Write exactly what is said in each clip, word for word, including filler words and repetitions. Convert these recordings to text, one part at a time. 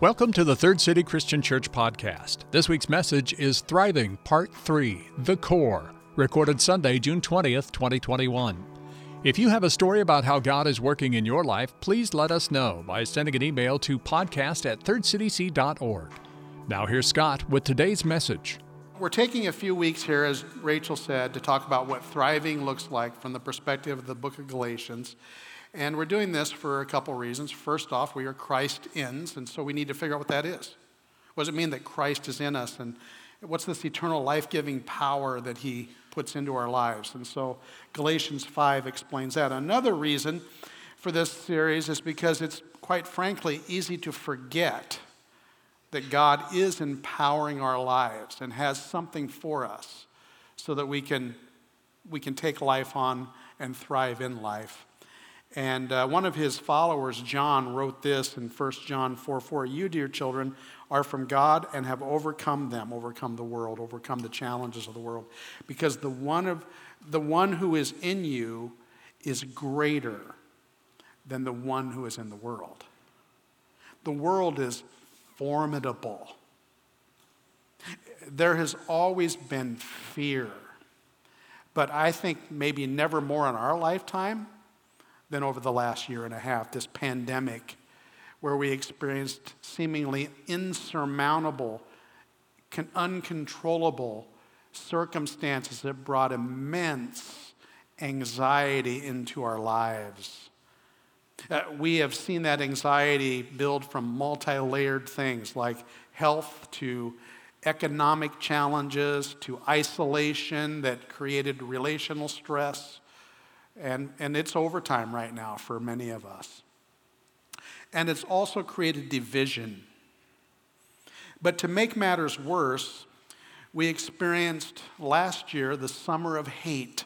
Welcome to the Third City Christian Church podcast. This week's message is Thriving, Part three, The Core, recorded Sunday, June twentieth, twenty twenty-one. If you have a story about how God is working in your life, please let us know by sending an email to podcast at third city c dot org. Now here's Scott with today's message. We're taking a few weeks here, as Rachel said, to talk about what thriving looks like from the perspective of the book of Galatians. And we're doing this for a couple reasons. First off, we are Christ-ins, and so we need to figure out what that is. What does it mean that Christ is in us? And what's this eternal life-giving power that he puts into our lives? And so Galatians five explains that. Another reason for this series is because it's, quite frankly, easy to forget that God is empowering our lives and has something for us so that we can, we can take life on and thrive in life. And uh, one of his followers, John, wrote this in First John four four, "You, dear children, are from God and have overcome them," overcome the world, overcome the challenges of the world, "because the one of the one who is in you is greater than the one who is in the world." The world is formidable. There has always been fear, but I think maybe never more in our lifetime than over the last year and a half, this pandemic, where we experienced seemingly insurmountable, uncontrollable circumstances that brought immense anxiety into our lives. Uh, we have seen that anxiety build from multi-layered things like health to economic challenges to isolation that created relational stress. And, and it's overtime right now for many of us. And it's also created division. But to make matters worse, we experienced last year the summer of hate,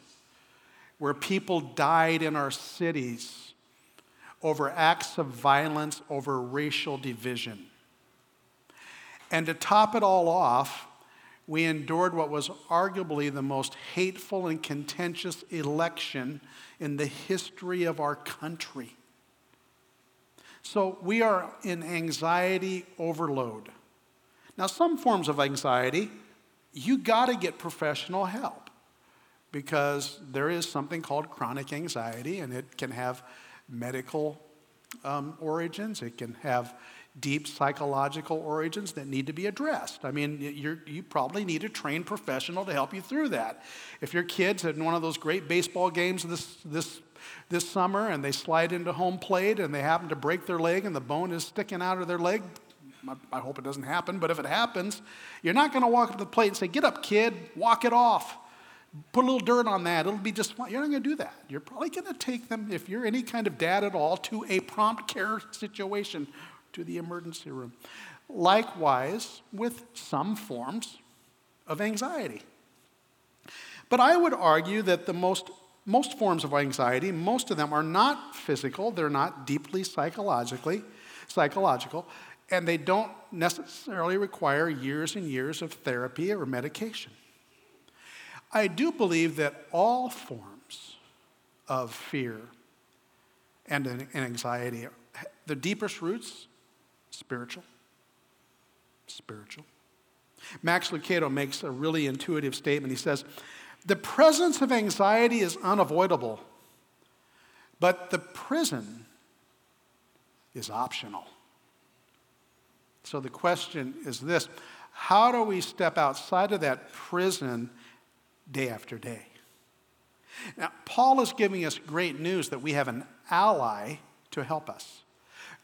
where people died in our cities over acts of violence, over racial division. And to top it all off, we endured what was arguably the most hateful and contentious election in the history of our country. So we are in anxiety overload. Now, some forms of anxiety, you got to get professional help, because there is something called chronic anxiety, and it can have medical um, origins. It can have deep psychological origins that need to be addressed. I mean, you're, you probably need a trained professional to help you through that. If your kid's in one of those great baseball games this this this summer and they slide into home plate and they happen to break their leg and the bone is sticking out of their leg, I, I hope it doesn't happen, but if it happens, you're not going to walk up to the plate and say, "Get up, kid, walk it off. Put a little dirt on that. It'll be just fine." You're not going to do that. You're probably going to take them, if you're any kind of dad at all, to a prompt care situation, to the emergency room. Likewise with some forms of anxiety. But I would argue that the most, most forms of anxiety, most of them are not physical, they're not deeply psychologically, psychological, and they don't necessarily require years and years of therapy or medication. I do believe that all forms of fear and, and anxiety, the deepest roots, spiritual, spiritual. Max Lucado makes a really intuitive statement. He says, "The presence of anxiety is unavoidable, but the prison is optional." So the question is this: how do we step outside of that prison day after day? Now, Paul is giving us great news that we have an ally to help us.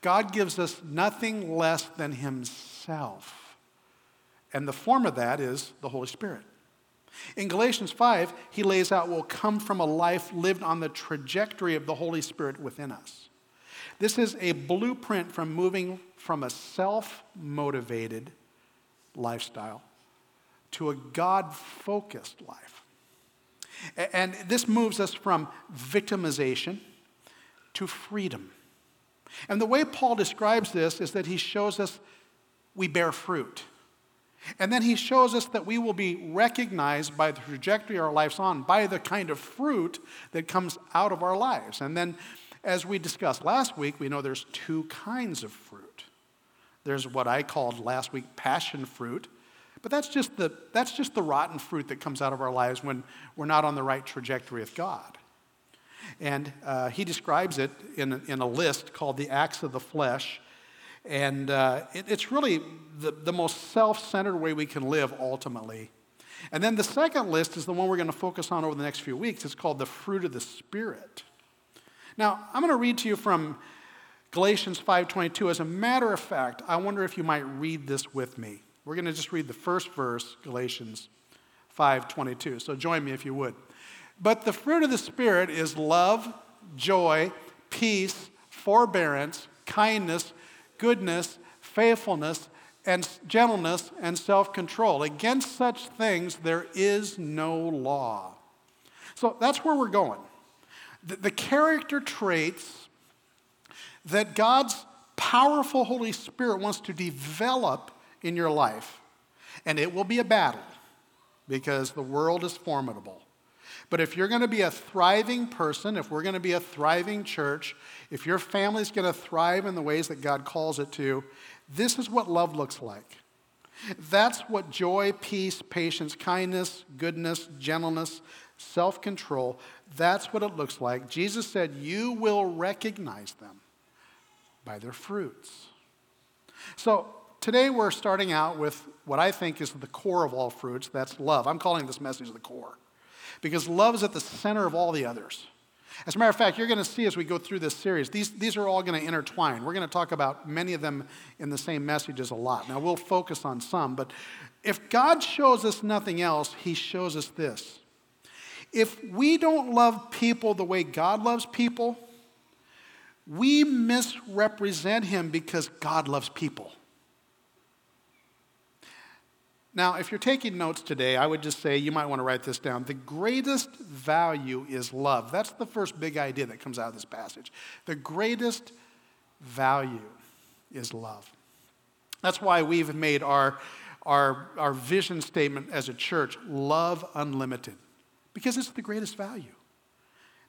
God gives us nothing less than himself. And the form of that is the Holy Spirit. In Galatians five, he lays out what will come from a life lived on the trajectory of the Holy Spirit within us. This is a blueprint from moving from a self-motivated lifestyle to a God-focused life. And this moves us from victimization to freedom. And the way Paul describes this is that he shows us we bear fruit. And then he shows us that we will be recognized by the trajectory our life's on, by the kind of fruit that comes out of our lives. And then, as we discussed last week, we know there's two kinds of fruit. There's what I called last week passion fruit. But that's just the that's just the rotten fruit that comes out of our lives when we're not on the right trajectory with God. And uh, he describes it in, in a list called the acts of the flesh. And uh, it, it's really the, the most self-centered way we can live ultimately. And then the second list is the one we're going to focus on over the next few weeks. It's called the fruit of the Spirit. Now, I'm going to read to you from Galatians five twenty-two. As a matter of fact, I wonder if you might read this with me. We're going to just read the first verse, Galatians five twenty-two. So join me if you would. But the fruit of the Spirit is love, joy, peace, forbearance, kindness, goodness, faithfulness, and gentleness, and self-control. Against such things there is no law. So that's where we're going. The, the character traits that God's powerful Holy Spirit wants to develop in your life. And it will be a battle because the world is formidable. But if you're going to be a thriving person, if we're going to be a thriving church, if your family's going to thrive in the ways that God calls it to, this is what love looks like. That's what joy, peace, patience, kindness, goodness, gentleness, self-control, that's what it looks like. Jesus said, you will recognize them by their fruits. So today we're starting out with what I think is the core of all fruits, that's love. I'm calling this message the core. Because love is at the center of all the others. As a matter of fact, you're going to see as we go through this series, these, these are all going to intertwine. We're going to talk about many of them in the same messages a lot. Now, we'll focus on some, but if God shows us nothing else, he shows us this. If we don't love people the way God loves people, we misrepresent him because God loves people. Now, if you're taking notes today, I would just say you might want to write this down. The greatest value is love. That's the first big idea that comes out of this passage. The greatest value is love. That's why we've made our, our, our vision statement as a church, love unlimited, because it's the greatest value.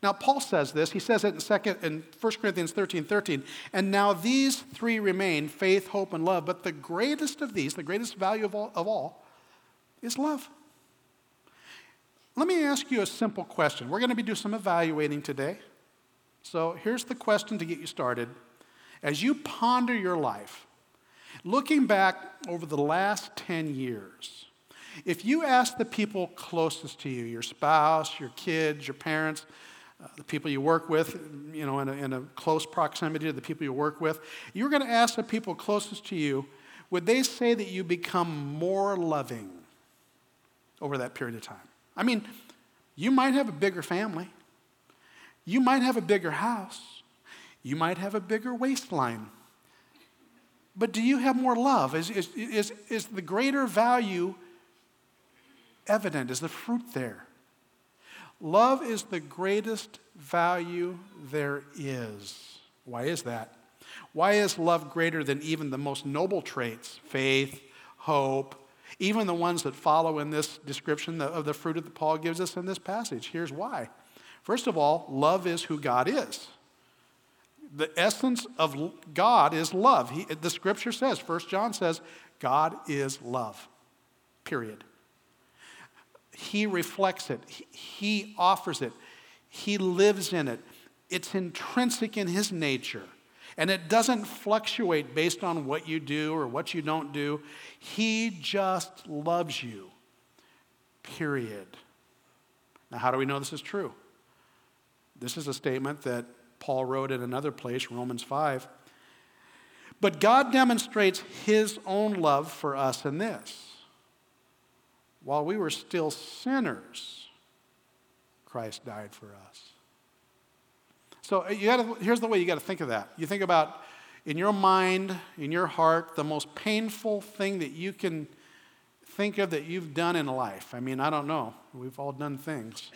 Now, Paul says this. He says it in second in First Corinthians thirteen thirteen. And now these three remain, faith, hope, and love. But the greatest of these, the greatest value of all, of all is love. Let me ask you a simple question. We're going to be doing some evaluating today. So here's the question to get you started. As you ponder your life, looking back over the last ten years, if you ask the people closest to you, your spouse, your kids, your parents, Uh, the people you work with, you know, in a, in a close proximity to the people you work with, you're going to ask the people closest to you, would they say that you become more loving over that period of time? I mean, you might have a bigger family. You might have a bigger house. You might have a bigger waistline. But do you have more love? Is, is, is, is the greater value evident? Is the fruit there? Love is the greatest value there is. Why is that? Why is love greater than even the most noble traits, faith, hope, even the ones that follow in this description of the fruit that Paul gives us in this passage? Here's why. First of all, love is who God is. The essence of God is love. He, the scripture says, First John says, God is love, period. He reflects it. He offers it. He lives in it. It's intrinsic in his nature. And it doesn't fluctuate based on what you do or what you don't do. He just loves you, period. Now, how do we know this is true? This is a statement that Paul wrote in another place, Romans five. But God demonstrates his own love for us in this. While we were still sinners, Christ died for us. So you gotta, here's the way you got to think of that. You think about, in your mind, in your heart, the most painful thing that you can think of that you've done in life. I mean, I don't know. We've all done things.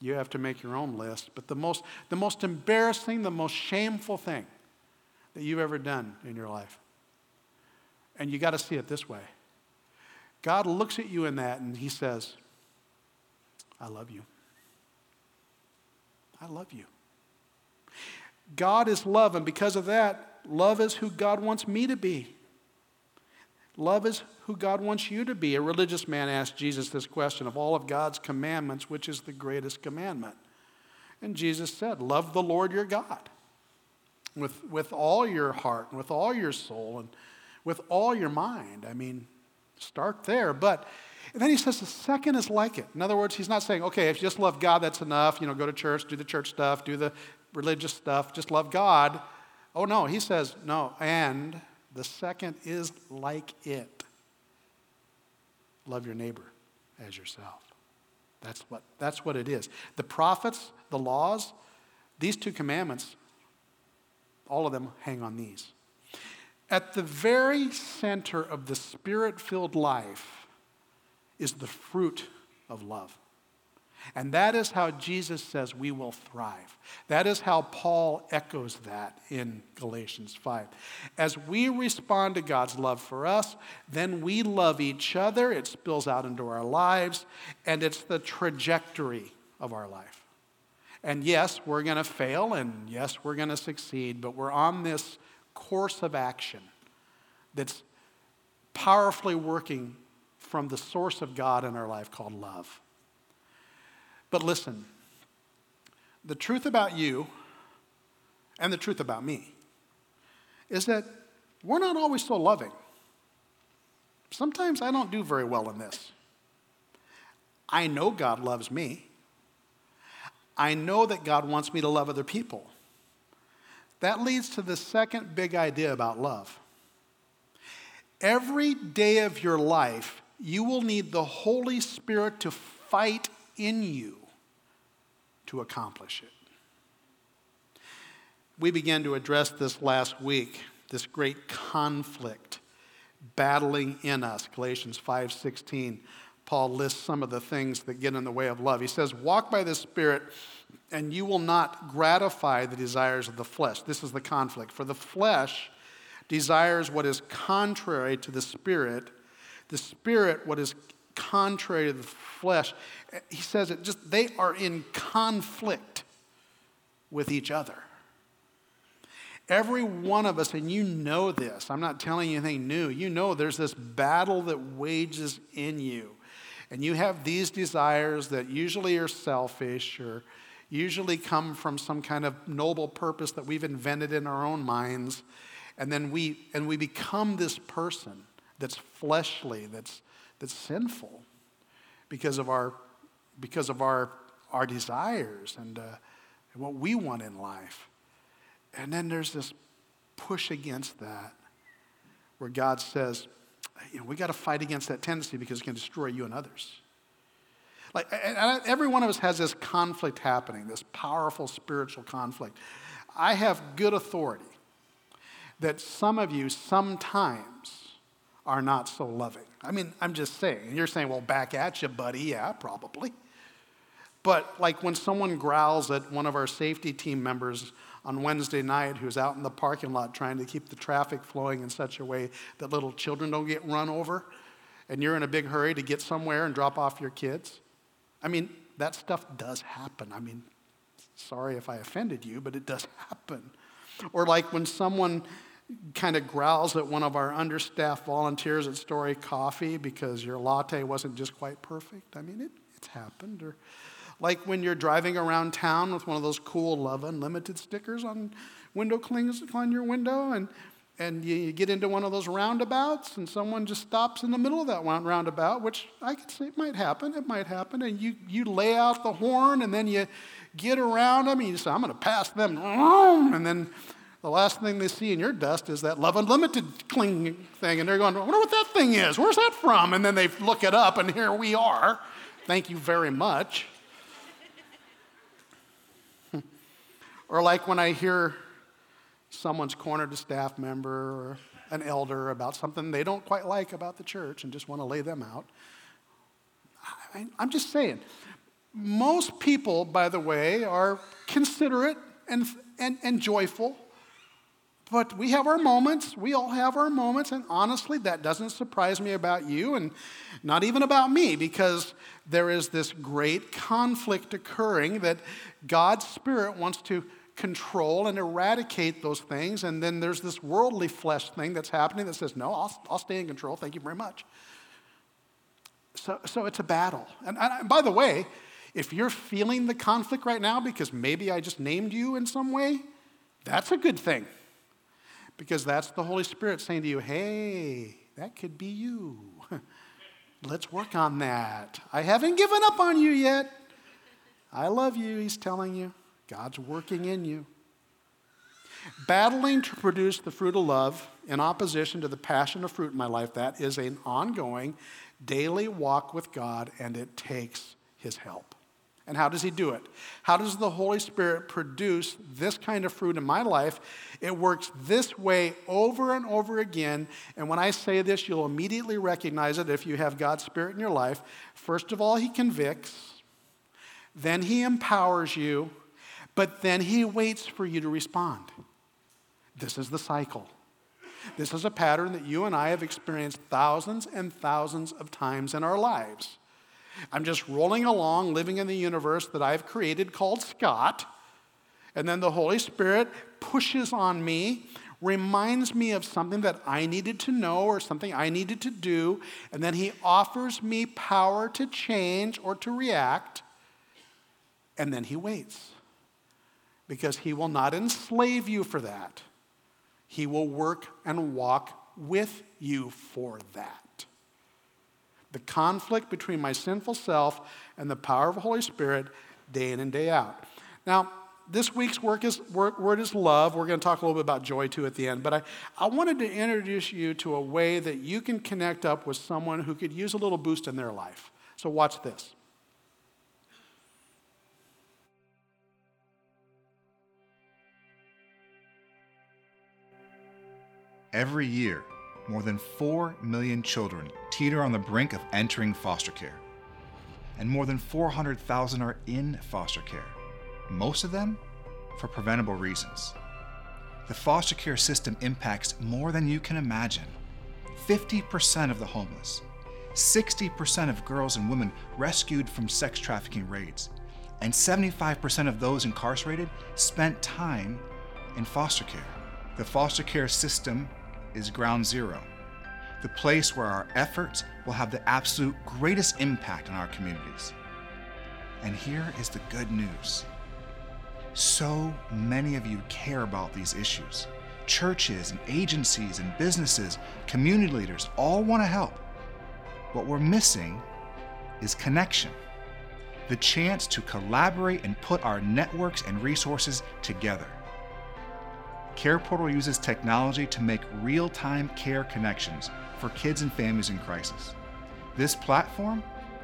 You have to make your own list. But the most, the most embarrassing, the most shameful thing that you've ever done in your life. And you got to see it this way. God looks at you in that and he says, I love you. I love you. God is love, and because of that, love is who God wants me to be. Love is who God wants you to be. A religious man asked Jesus this question, of all of God's commandments, which is the greatest commandment? And Jesus said, love the Lord your God with, with all your heart and with all your soul and with all your mind. I mean, start there. But and then he says the second is like it. In other words, he's not saying, okay, if you just love God, that's enough. You know, go to church, do the church stuff, do the religious stuff, just love God. Oh, no, he says, no, and the second is like it. Love your neighbor as yourself. That's what, that's what it is. The prophets, the laws, these two commandments, all of them hang on these. At the very center of the Spirit-filled life is the fruit of love. And that is how Jesus says we will thrive. That is how Paul echoes that in Galatians five. As we respond to God's love for us, then we love each other. It spills out into our lives, and it's the trajectory of our life. And yes, we're going to fail, and yes, we're going to succeed, but we're on this course of action that's powerfully working from the source of God in our life called love. But listen, the truth about you and the truth about me is that we're not always so loving. Sometimes I don't do very well in this. I know God loves me. I know that God wants me to love other people. That leads to the second big idea about love. Every day of your life, you will need the Holy Spirit to fight in you to accomplish it. We began to address this last week, this great conflict battling in us. Galatians five sixteen, Paul lists some of the things that get in the way of love. He says, walk by the Spirit, and you will not gratify the desires of the flesh. This is the conflict. For the flesh desires what is contrary to the Spirit, the Spirit what is contrary to the flesh. He says it just, they are in conflict with each other. Every one of us, and you know this, I'm not telling you anything new, you know there's this battle that wages in you. And you have these desires that usually are selfish or usually come from some kind of noble purpose that we've invented in our own minds. And then we, and we become this person that's fleshly, that's that's sinful because of our because of our our desires and, uh, and what we want in life. And then there's this push against that where God says, you know, we got to fight against that tendency because it can destroy you and others. Like, and I, every one of us has this conflict happening, this powerful spiritual conflict. I have good authority that some of you sometimes are not so loving. I mean, I'm just saying. And you're saying, well, back at you, buddy. Yeah, probably. But like when someone growls at one of our safety team members on Wednesday night who's out in the parking lot trying to keep the traffic flowing in such a way that little children don't get run over, and you're in a big hurry to get somewhere and drop off your kids. I mean, that stuff does happen. I mean, sorry if I offended you, but it does happen. Or like when someone kind of growls at one of our understaffed volunteers at Story Coffee because your latte wasn't just quite perfect. I mean, it, it's happened. Or like when you're driving around town with one of those cool Love Unlimited stickers on window clings on your window, and and you, you get into one of those roundabouts, and someone just stops in the middle of that one roundabout, which I could say it might happen. It might happen, and you you lay out the horn, and then you get around them, and you say, "I'm going to pass them," and then the last thing they see in your dust is that Love Unlimited cling thing, and they're going, I wonder what that thing is. Where's that from? And then they look it up, and here we are. Thank you very much. Or like when I hear someone's cornered a staff member or an elder about something they don't quite like about the church and just want to lay them out. I, I'm just saying, most people, by the way, are considerate and and, and joyful. But we have our moments. We all have our moments. And honestly, that doesn't surprise me about you and not even about me, because there is this great conflict occurring that God's Spirit wants to control and eradicate those things. And then there's this worldly flesh thing that's happening that says, no, I'll, I'll stay in control. Thank you very much. So, so it's a battle. And, and by the way, if you're feeling the conflict right now because maybe I just named you in some way, that's a good thing. Because that's the Holy Spirit saying to you, hey, that could be you. Let's work on that. I haven't given up on you yet. I love you, he's telling you. God's working in you. Battling to produce the fruit of love in opposition to the passion of fruit in my life, that is an ongoing daily walk with God, and it takes his help. And how does he do it? How does the Holy Spirit produce this kind of fruit in my life? It works this way over and over again. And when I say this, you'll immediately recognize it if you have God's Spirit in your life. First of all, he convicts. Then he empowers you. But then he waits for you to respond. This is the cycle. This is a pattern that you and I have experienced thousands and thousands of times in our lives. I'm just rolling along, living in the universe that I've created called Scott. And then the Holy Spirit pushes on me, reminds me of something that I needed to know or something I needed to do. And then he offers me power to change or to react. And then he waits. Because he will not enslave you for that. He will work and walk with you for that. The conflict between my sinful self and the power of the Holy Spirit day in and day out. Now, this week's work is, word is love. We're going to talk a little bit about joy, too, at the end. But I, I wanted to introduce you to a way that you can connect up with someone who could use a little boost in their life. So watch this. Every year, more than four million children teeter on the brink of entering foster care. And more than four hundred thousand are in foster care, most of them for preventable reasons. The foster care system impacts more than you can imagine. fifty percent of the homeless, sixty percent of girls and women rescued from sex trafficking raids, and seventy-five percent of those incarcerated spent time in foster care. The foster care system is ground zero, the place where our efforts will have the absolute greatest impact on our communities. And here is the good news. So many of you care about these issues. Churches and agencies and businesses, community leaders all want to help. What we're missing is connection, the chance to collaborate and put our networks and resources together. Care Portal uses technology to make real-time care connections for kids and families in crisis. This platform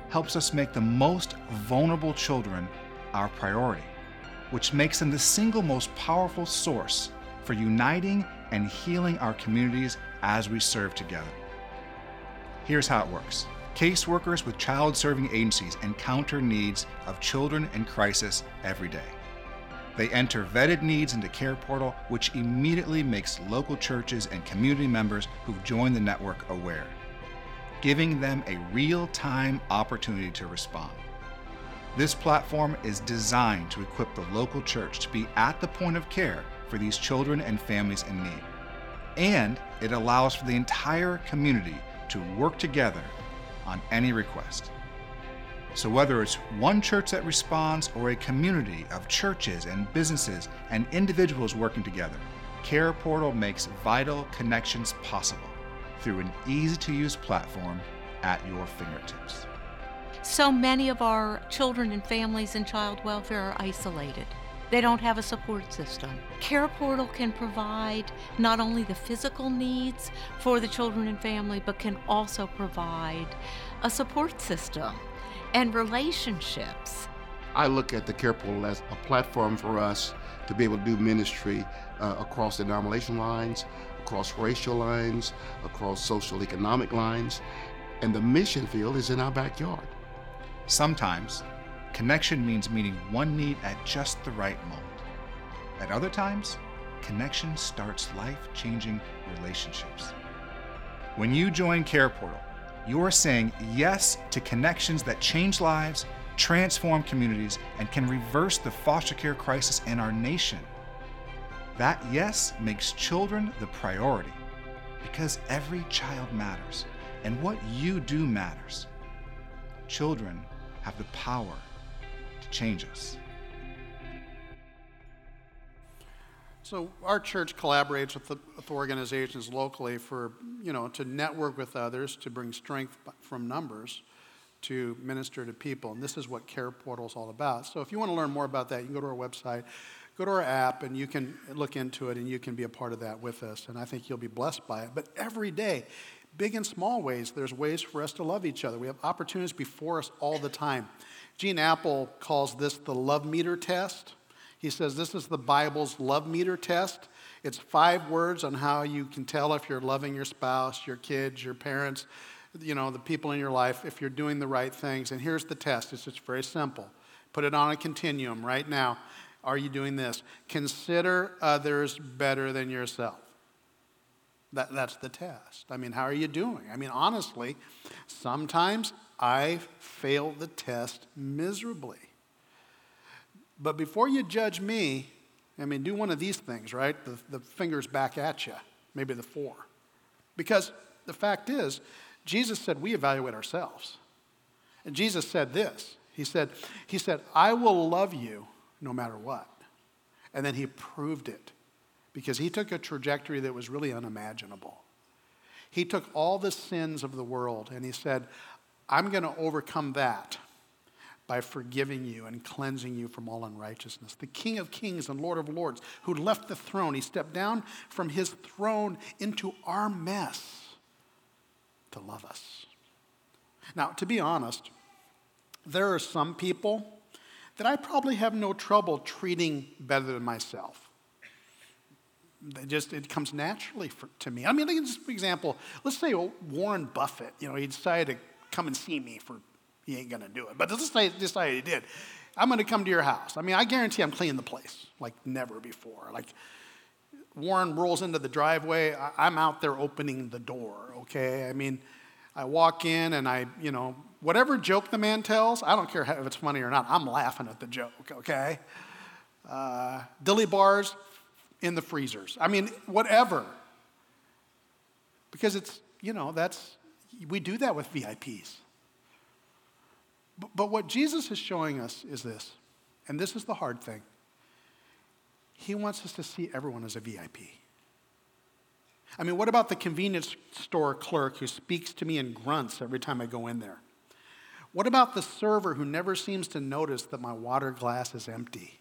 helps us make the most vulnerable children our priority, which makes them the single most powerful source for uniting and healing our communities as we serve together. Here's how it works. Caseworkers with child-serving agencies encounter needs of children in crisis every day. They enter vetted needs into Care Portal, which immediately makes local churches and community members who've joined the network aware, giving them a real-time opportunity to respond. This platform is designed to equip the local church to be at the point of care for these children and families in need. And it allows for the entire community to work together on any request. So whether it's one church that responds or a community of churches and businesses and individuals working together, Care Portal makes vital connections possible through an easy-to-use platform at your fingertips. So many of our children and families in child welfare are isolated. They don't have a support system. Care Portal can provide not only the physical needs for the children and family, but can also provide a support system and relationships. I look at the Care Portal as a platform for us to be able to do ministry uh, across denomination lines, across racial lines, across social economic lines, and the mission field is in our backyard. Sometimes, connection means meeting one need at just the right moment. At other times, connection starts life-changing relationships. When you join Care Portal, you're saying yes to connections that change lives, transform communities, and can reverse the foster care crisis in our nation. That yes makes children the priority, because every child matters, and what you do matters. Children have the power to change us. So our church collaborates with, the, with organizations locally for, you know, to network with others, to bring strength from numbers, to minister to people. And this is what Care Portal is all about. So if you want to learn more about that, you can go to our website, go to our app, and you can look into it, and you can be a part of that with us. And I think you'll be blessed by it. But every day, big and small ways, there's ways for us to love each other. We have opportunities before us all the time. Gene Apple calls this the love meter test. He says this is the Bible's love meter test. It's five words on how you can tell if you're loving your spouse, your kids, your parents, you know, the people in your life, if you're doing the right things. And here's the test. It's just very simple. Put it on a continuum right now. Are you doing this? Consider others better than yourself. That, that's the test. I mean, how are you doing? I mean, honestly, sometimes I fail the test miserably. But before you judge me, I mean, do one of these things, right? The, the fingers back at you, maybe the four. Because the fact is, Jesus said we evaluate ourselves. And Jesus said this. He said, he said, I will love you no matter what. And then he proved it, because he took a trajectory that was really unimaginable. He took all the sins of the world and he said, I'm going to overcome that by forgiving you and cleansing you from all unrighteousness. The King of Kings and Lord of Lords, who left the throne, he stepped down from his throne into our mess to love us. Now, to be honest, there are some people that I probably have no trouble treating better than myself. It just, it comes naturally for, to me. I mean, just for example, let's say Warren Buffett, you know, he decided to come and see me for He ain't going to do it. But let's say decide he did. I'm going to come to your house. I mean, I guarantee I'm cleaning the place like never before. Like Warren rolls into the driveway. I- I'm out there opening the door, okay? I mean, I walk in and I, you know, whatever joke the man tells, I don't care how, if it's funny or not. I'm laughing at the joke, okay? Uh, dilly bars in the freezers. I mean, whatever. Because it's, you know, that's, we do that with V I Ps. But what Jesus is showing us is this, and this is the hard thing. He wants us to see everyone as a V I P. I mean, what about the convenience store clerk who speaks to me and grunts every time I go in there? What about the server who never seems to notice that my water glass is empty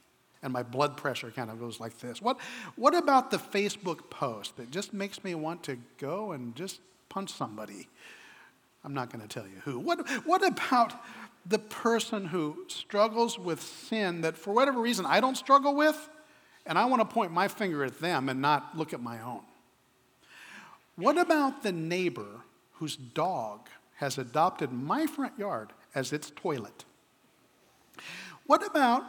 and my blood pressure kind of goes like this? What, what about the Facebook post that just makes me want to go and just punch somebody? I'm not going to tell you who. What, what about the person who struggles with sin that for whatever reason I don't struggle with, and I want to point my finger at them and not look at my own? What about the neighbor whose dog has adopted my front yard as its toilet? What about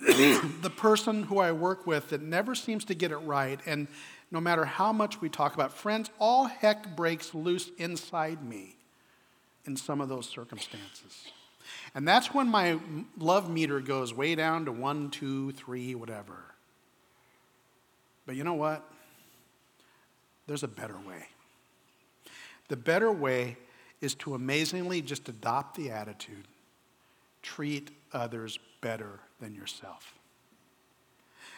the person who I work with that never seems to get it right, and no matter how much we talk about friends, all heck breaks loose inside me in some of those circumstances? And that's when my love meter goes way down to one, two, three, whatever. But you know what? There's a better way. The better way is to amazingly just adopt the attitude, treat others better than yourself.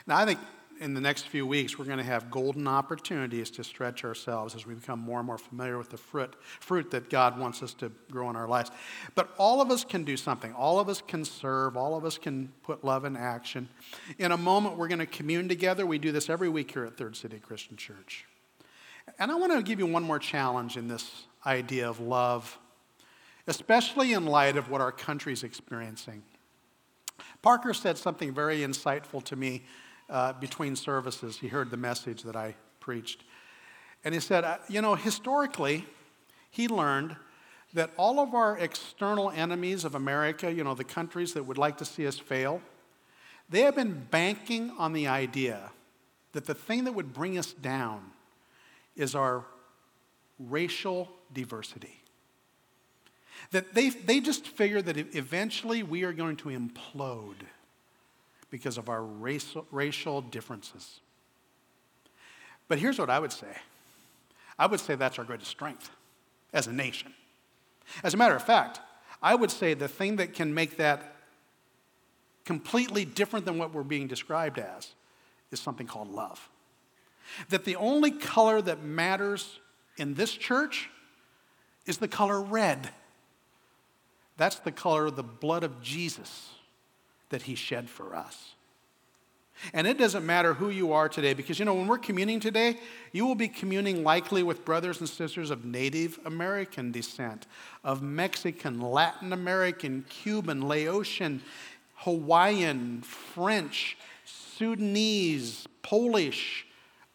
Now, I think in the next few weeks, we're going to have golden opportunities to stretch ourselves as we become more and more familiar with the fruit, fruit that God wants us to grow in our lives. But all of us can do something. All of us can serve. All of us can put love in action. In a moment, we're going to commune together. We do this every week here at Third City Christian Church. And I want to give you one more challenge in this idea of love, especially in light of what our country's experiencing. Parker said something very insightful to me Uh, between services. He heard the message that I preached. And he said, you know, historically, he learned that all of our external enemies of America, you know, the countries that would like to see us fail, they have been banking on the idea that the thing that would bring us down is our racial diversity. That they, they just figure that eventually we are going to implode because of our racial, racial differences. But here's what I would say. I would say that's our greatest strength as a nation. As a matter of fact, I would say the thing that can make that completely different than what we're being described as is something called love. That the only color that matters in this church is the color red. That's the color of the blood of Jesus that he shed for us. And it doesn't matter who you are today, because, you know, when we're communing today, you will be communing likely with brothers and sisters of Native American descent, of Mexican, Latin American, Cuban, Laotian, Hawaiian, French, Sudanese, Polish,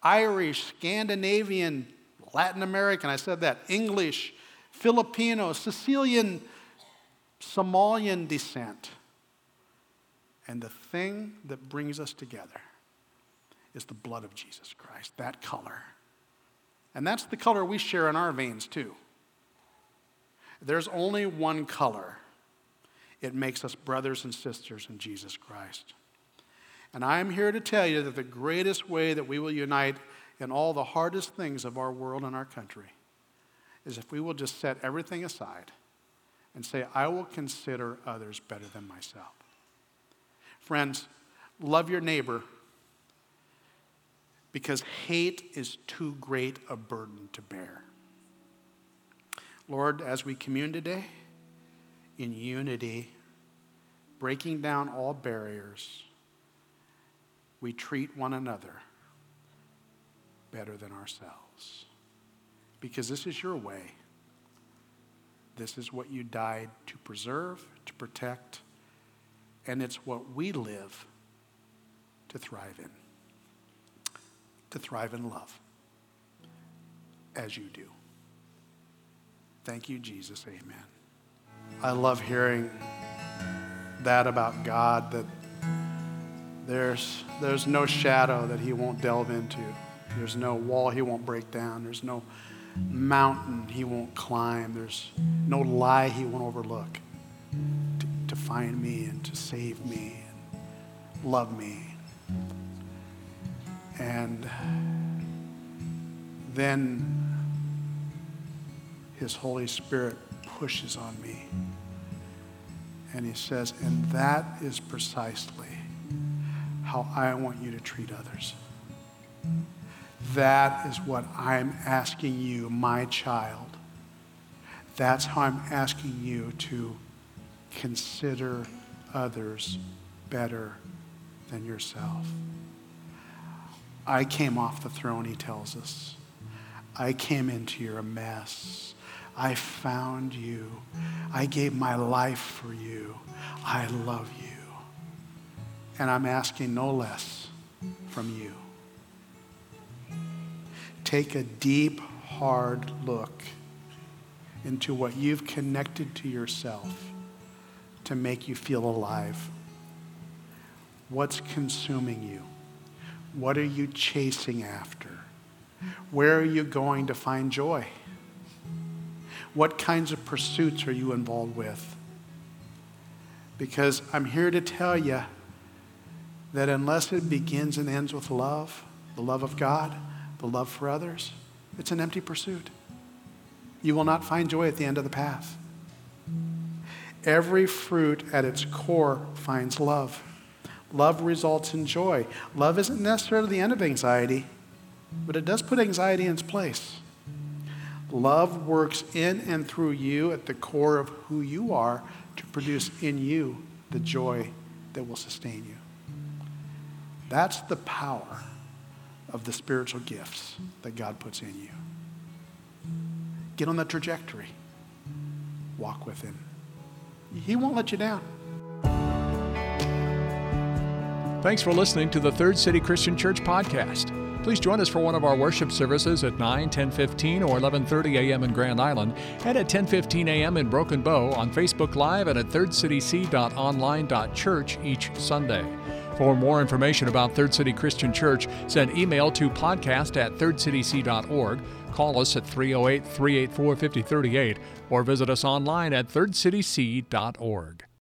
Irish, Scandinavian, Latin American, I said that, English, Filipino, Sicilian, Somalian descent. And the thing that brings us together is the blood of Jesus Christ, that color. And that's the color we share in our veins too. There's only one color. It makes us brothers and sisters in Jesus Christ. And I am here to tell you that the greatest way that we will unite in all the hardest things of our world and our country is if we will just set everything aside and say, I will consider others better than myself. Friends, love your neighbor because hate is too great a burden to bear. Lord, as we commune today in unity, breaking down all barriers, we treat one another better than ourselves because this is your way. This is what you died to preserve, to protect, and it's what we live to thrive in, to thrive in love, as you do. Thank you, Jesus. Amen. I love hearing that about God, that there's, there's no shadow that he won't delve into. There's no wall he won't break down. There's no mountain he won't climb. There's no lie he won't overlook. To find me and to save me and love me. And then his Holy Spirit pushes on me and he says, and that is precisely how I want you to treat others. That is what I'm asking you, my child. That's how I'm asking you to consider others better than yourself. I came off the throne, he tells us. I came into your mess. I found you. I gave my life for you. I love you. And I'm asking no less from you. Take a deep, hard look into what you've connected to yourself to make you feel alive. What's consuming you? What are you chasing after? Where are you going to find joy? What kinds of pursuits are you involved with? Because I'm here to tell you that unless it begins and ends with love, the love of God, the love for others, it's an empty pursuit. You will not find joy at the end of the path. Every fruit at its core finds love. Love results in joy. Love isn't necessarily the end of anxiety, but it does put anxiety in its place. Love works in and through you at the core of who you are to produce in you the joy that will sustain you. That's the power of the spiritual gifts that God puts in you. Get on that trajectory. Walk with him. He won't let you down. Thanks for listening to the Third City Christian Church podcast. Please join us for one of our worship services at nine, ten fifteen, or eleven thirty a.m. in Grand Island, and at ten fifteen a.m. in Broken Bow on Facebook Live and at third city c dot online dot church each Sunday. For more information about Third City Christian Church, send email to podcast at third city c dot org, call us at three oh eight, three eight four, five oh three eight, or visit us online at third city c dot org.